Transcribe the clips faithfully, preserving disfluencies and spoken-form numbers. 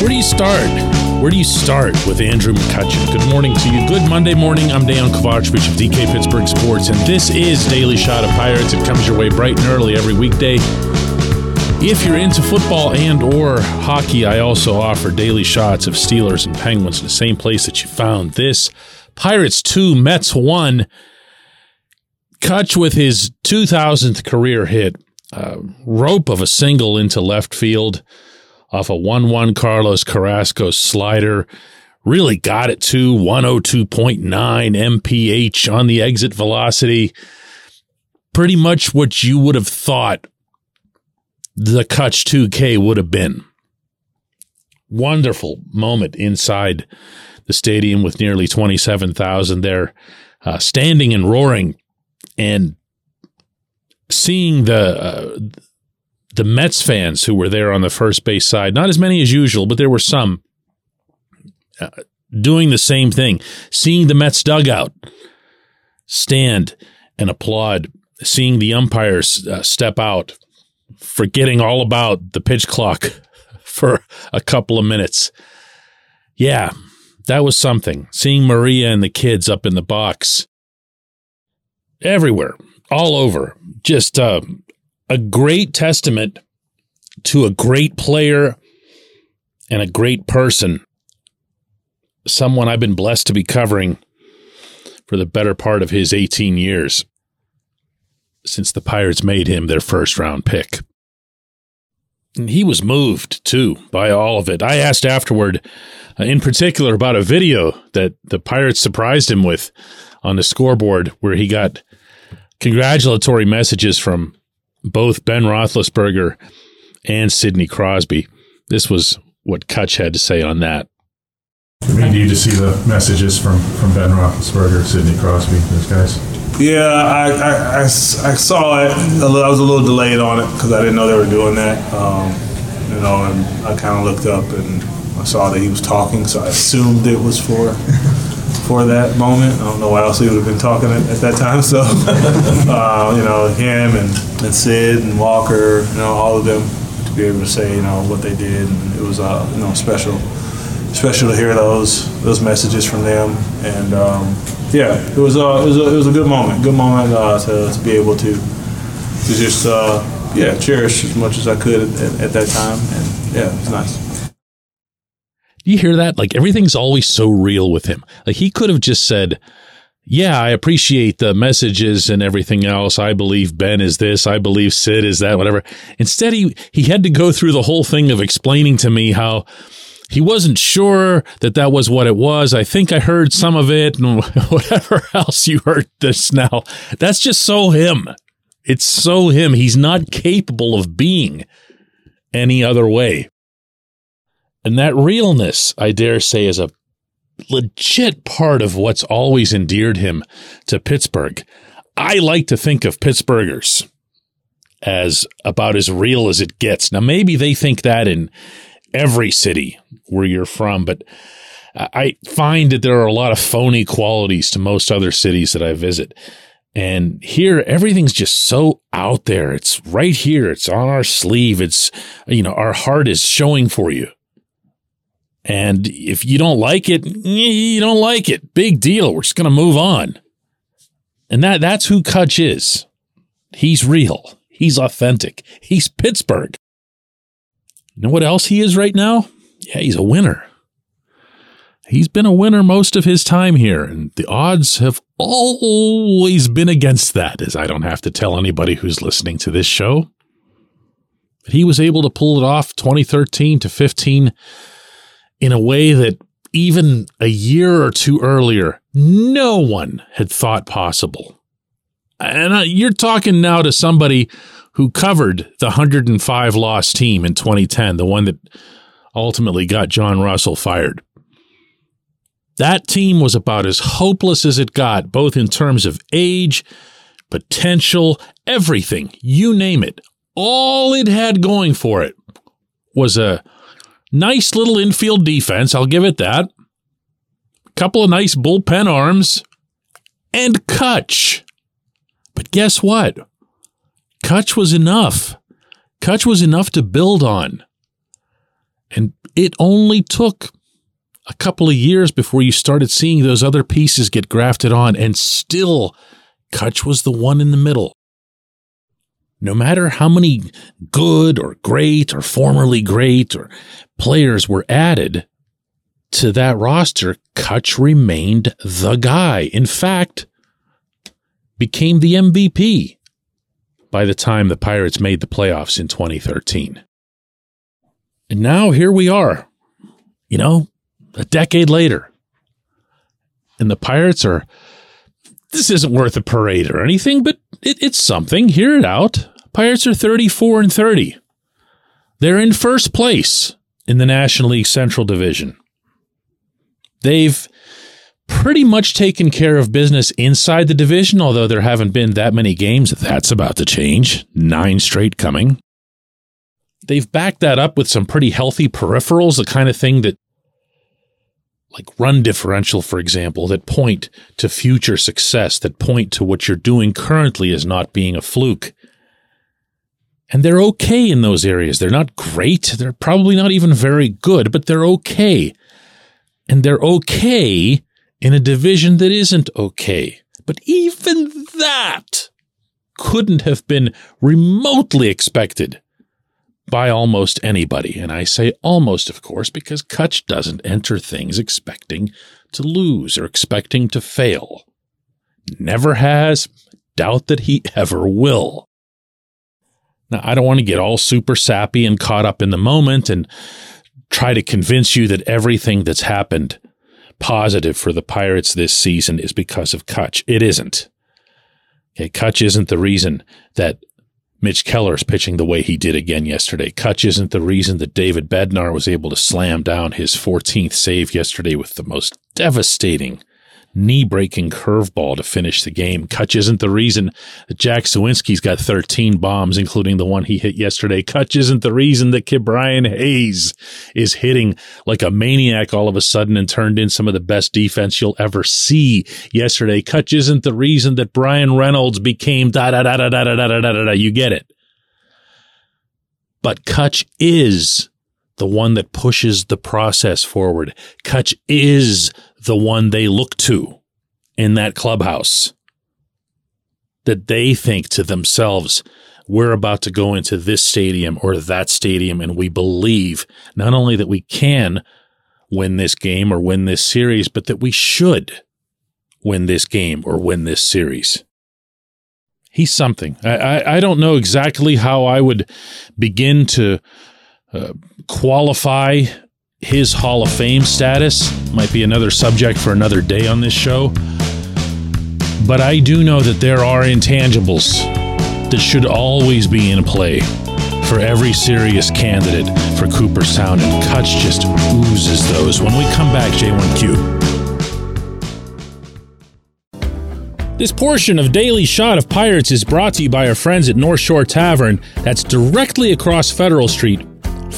Where do you start? Where do you start with Andrew McCutchen? Good morning to you. Good Monday morning. I'm Dejan Kovacevic of D K Pittsburgh Sports, and this is Daily Shot of Pirates. It comes your way bright and early every weekday. If you're into football and or hockey, I also offer daily shots of Steelers and Penguins in the same place that you found this. Pirates two, Mets one. Cutch with his two thousandth career hit, uh, rope of a single into left field. Off a one one Carlos Carrasco slider. Really got it to one oh two point nine M P H on the exit velocity. Pretty much what you would have thought the Cutch two K would have been. Wonderful moment inside the stadium with nearly twenty-seven thousand there, uh, standing and roaring and seeing the... Uh, The Mets fans who were there on the first base side, not as many as usual, but there were some uh, doing the same thing, seeing the Mets dugout stand and applaud, seeing the umpires uh, step out, forgetting all about the pitch clock for a couple of minutes. Yeah, that was something. Seeing Maria and the kids up in the box, everywhere, all over, just... Uh, A great testament to a great player and a great person. Someone I've been blessed to be covering for the better part of his eighteen years since the Pirates made him their first round pick. And he was moved, too, by all of it. I asked afterward, uh, in particular, about a video that the Pirates surprised him with on the scoreboard where he got congratulatory messages from both Ben Roethlisberger and Sidney Crosby. This was what Cutch had to say on that. It mean to you to see the messages from, from Ben Roethlisberger, Sidney Crosby, those guys? Yeah, I, I, I, I saw it. I was a little delayed on it because I didn't know they were doing that. Um, you know, and I kind of looked up and I saw that he was talking, so I assumed it was for for that moment. I don't know why else he would have been talking at, at that time. So, uh, you know, him and, and Sid and Walker, you know, all of them to be able to say, you know, what they did. And it was, uh, you know, special, special to hear those those messages from them. And um, yeah, it was, uh, it was a it was a good moment, good moment uh, to, to be able to to just uh, yeah cherish as much as I could at, at that time. And yeah, it was nice. You hear that? Like, everything's always so real with him. Like, he could have just said, yeah, I appreciate the messages and everything else. I believe Ben is this. I believe Sid is that, whatever. Instead, he, he had to go through the whole thing of explaining to me how he wasn't sure that that was what it was. I think I heard some of it and whatever else you heard this now. That's just so him. It's so him. He's not capable of being any other way. And that realness, I dare say, is a legit part of what's always endeared him to Pittsburgh. I like to think of Pittsburghers as about as real as it gets. Now, maybe they think that in every city where you're from, but I find that there are a lot of phony qualities to most other cities that I visit. And here, everything's just so out there. It's right here. It's on our sleeve. It's, you know, our heart is showing for you. And if you don't like it, you don't like it. Big deal. We're just going to move on. And that that's who Cutch is. He's real. He's authentic. He's Pittsburgh. You know what else he is right now? Yeah, he's a winner. He's been a winner most of his time here, and the odds have always been against that, as I don't have to tell anybody who's listening to this show. But he was able to pull it off twenty thirteen to fifteen in a way that even a year or two earlier, no one had thought possible. And you're talking now to somebody who covered the one hundred five loss team in twenty ten, the one that ultimately got John Russell fired. That team was about as hopeless as it got, both in terms of age, potential, everything, you name it. All it had going for it was a nice little infield defense, I'll give it that, a couple of nice bullpen arms, and Cutch. But guess what? Cutch was enough. Cutch was enough to build on. And it only took a couple of years before you started seeing those other pieces get grafted on, and still, Cutch was the one in the middle. No matter how many good or great or formerly great or players were added to that roster, Cutch remained the guy. In fact, became the M V P by the time the Pirates made the playoffs in twenty thirteen. And now here we are, you know, a decade later. And the Pirates are, this isn't worth a parade or anything, but it, it's something. Hear it out. Pirates are thirty-four and thirty. They're in first place in the National League Central Division. They've pretty much taken care of business inside the division, although there haven't been that many games. That's about to change. Nine straight coming. They've backed that up with some pretty healthy peripherals, the kind of thing that, like run differential, for example, that point to future success, that point to what you're doing currently as not being a fluke. And they're okay in those areas. They're not great. They're probably not even very good, but they're okay. And they're okay in a division that isn't okay. But even that couldn't have been remotely expected by almost anybody. And I say almost, of course, because Cutch doesn't enter things expecting to lose or expecting to fail. Never has. Doubt that he ever will. Now, I don't want to get all super sappy and caught up in the moment and try to convince you that everything that's happened positive for the Pirates this season is because of Cutch. It isn't. Okay, Cutch isn't the reason that Mitch Keller's pitching the way he did again yesterday. Cutch isn't the reason that David Bednar was able to slam down his fourteenth save yesterday with the most devastating, knee-breaking curveball to finish the game. Cutch isn't the reason that Jack Sawinski's got thirteen bombs, including the one he hit yesterday. Cutch isn't the reason that Kid Brian Hayes is hitting like a maniac all of a sudden and turned in some of the best defense you'll ever see yesterday. Cutch isn't the reason that Brian Reynolds became da-da-da-da-da-da-da-da-da-da-da. You get it. But Cutch is the one that pushes the process forward. Cutch is the one they look to in that clubhouse, that they think to themselves, we're about to go into this stadium or that stadium, and we believe not only that we can win this game or win this series, but that we should win this game or win this series. He's something. I, I, I don't know exactly how I would begin to Uh, qualify his Hall of Fame status. Might be another subject for another day on this show. But I do know that there are intangibles that should always be in play for every serious candidate for Cooperstown, and Cutch just oozes those. When we come back, J one Q. This portion of Daily Shot of Pirates is brought to you by our friends at North Shore Tavern, that's directly across Federal Street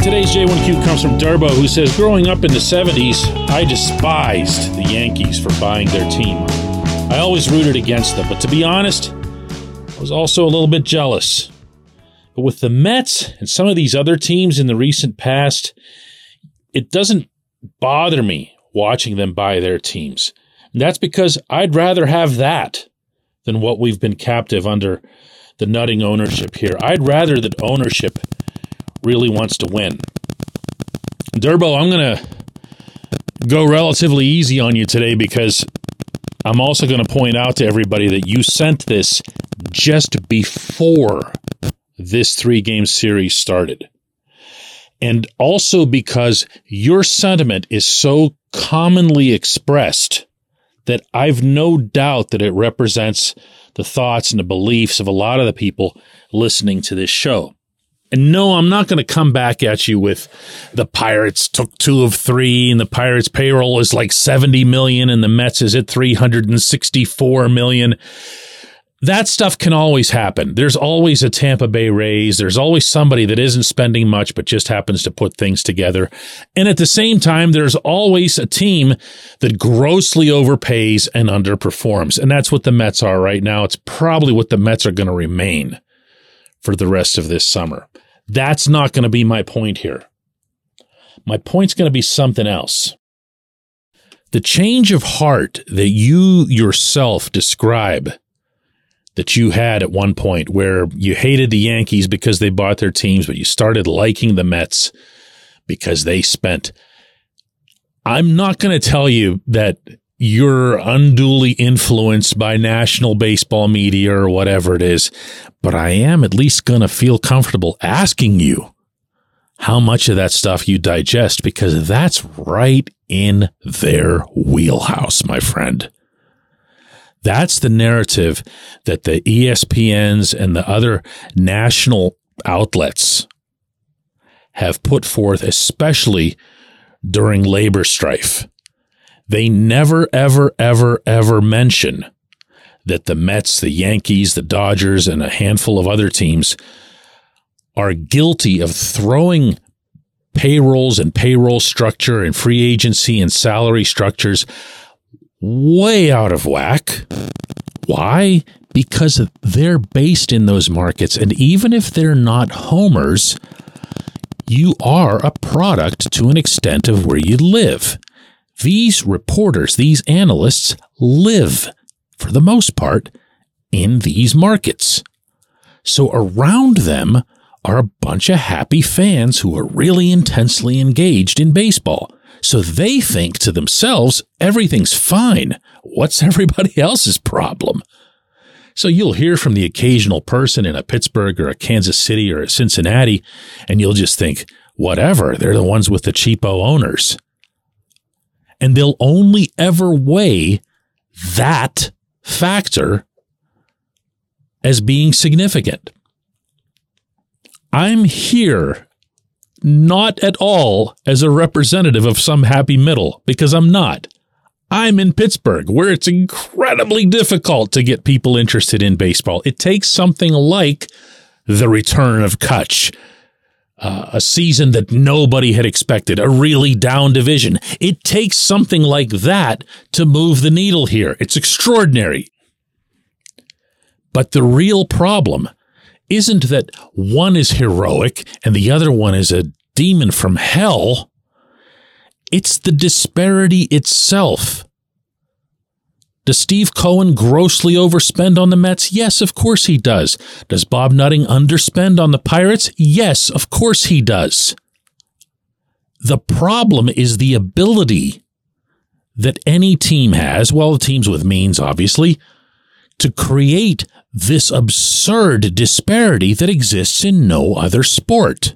Today's J one Q comes from Durbo, who says, growing up in the seventies, I despised the Yankees for buying their team. I always rooted against them, but to be honest, I was also a little bit jealous. But with the Mets and some of these other teams in the recent past, it doesn't bother me watching them buy their teams. And that's because I'd rather have that than what we've been captive under the nutting ownership here. I'd rather that ownership really wants to win. Durbo, I'm going to go relatively easy on you today because I'm also going to point out to everybody that you sent this just before this three-game series started. And also because your sentiment is so commonly expressed that I've no doubt that it represents the thoughts and the beliefs of a lot of the people listening to this show. And no, I'm not going to come back at you with the Pirates took two of three and the Pirates payroll is like seventy million and the Mets is at three hundred sixty-four million. That stuff can always happen. There's always a Tampa Bay Rays. There's always somebody that isn't spending much, but just happens to put things together. And at the same time, there's always a team that grossly overpays and underperforms. And that's what the Mets are right now. It's probably what the Mets are going to remain for the rest of this summer. That's not going to be my point here. My point's going to be something else. The change of heart that you yourself describe that you had at one point where you hated the Yankees because they bought their teams, but you started liking the Mets because they spent. I'm not going to tell you that you're unduly influenced by national baseball media or whatever it is, but I am at least going to feel comfortable asking you how much of that stuff you digest, because that's right in their wheelhouse, my friend. That's the narrative that the E S P Ns and the other national outlets have put forth, especially during labor strife. They never, ever, ever, ever mention that the Mets, the Yankees, the Dodgers, and a handful of other teams are guilty of throwing payrolls and payroll structure and free agency and salary structures way out of whack. Why? Because they're based in those markets. And even if they're not homers, you are a product to an extent of where you live. These reporters, these analysts live, for the most part, in these markets. So around them are a bunch of happy fans who are really intensely engaged in baseball. So they think to themselves, everything's fine. What's everybody else's problem? So you'll hear from the occasional person in a Pittsburgh or a Kansas City or a Cincinnati, and you'll just think, whatever, they're the ones with the cheapo owners. And they'll only ever weigh that factor as being significant. I'm here not at all as a representative of some happy middle, because I'm not. I'm in Pittsburgh, where it's incredibly difficult to get people interested in baseball. It takes something like the return of Cutch, uh, a season that nobody had expected, a really down division. It takes something like that to move the needle here. It's extraordinary. But the real problem isn't that one is heroic and the other one is a demon from hell. It's the disparity itself. Does Steve Cohen grossly overspend on the Mets? Yes, of course he does. Does Bob Nutting underspend on the Pirates? Yes, of course he does. The problem is the ability that any team has, well, teams with means, obviously, to create this absurd disparity that exists in no other sport.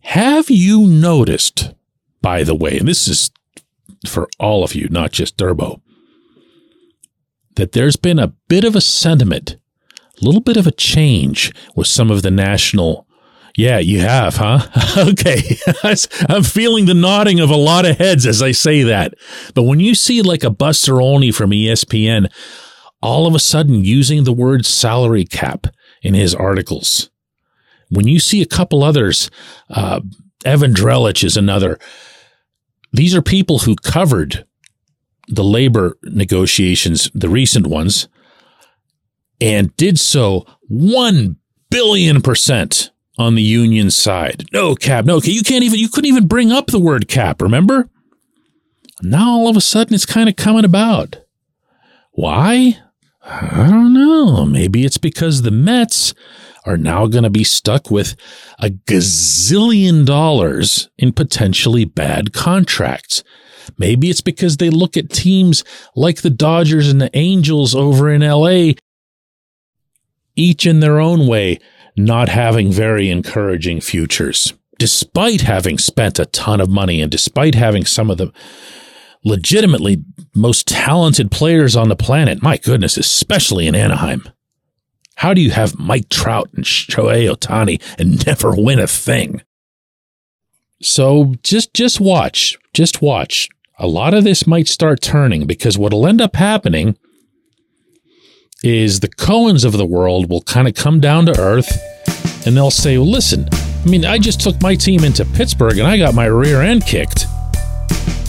Have you noticed, by the way, and this is for all of you, not just Durbo, that there's been a bit of a sentiment, a little bit of a change with some of the national... Yeah, you have, huh? Okay. I'm feeling the nodding of a lot of heads as I say that. But when you see like a Buster Olney from E S P N, all of a sudden using the word salary cap in his articles, when you see a couple others... Uh, Evan Drellich is another. These are people who covered the labor negotiations, the recent ones, and did so one billion percent on the union side. No cap, no cap. You can't even, you couldn't even bring up the word cap, remember? Now all of a sudden it's kind of coming about. Why? I don't know. Maybe it's because the Mets are now going to be stuck with a gazillion dollars in potentially bad contracts. Maybe it's because they look at teams like the Dodgers and the Angels over in L A, each in their own way, not having very encouraging futures, despite having spent a ton of money and despite having some of the legitimately most talented players on the planet. My goodness, especially in Anaheim. How do you have Mike Trout and Shohei Ohtani and never win a thing? So just just watch. Just watch. A lot of this might start turning, because what will end up happening is the Cohens of the world will kind of come down to earth and they'll say, well, listen, I mean, I just took my team into Pittsburgh and I got my rear end kicked.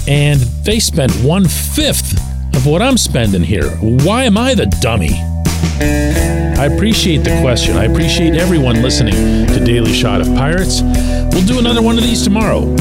And they spent one-fifth of what I'm spending here. Why am I the dummy? I appreciate the question. I appreciate everyone listening to Daily Shot of Pirates. We'll do another one of these tomorrow.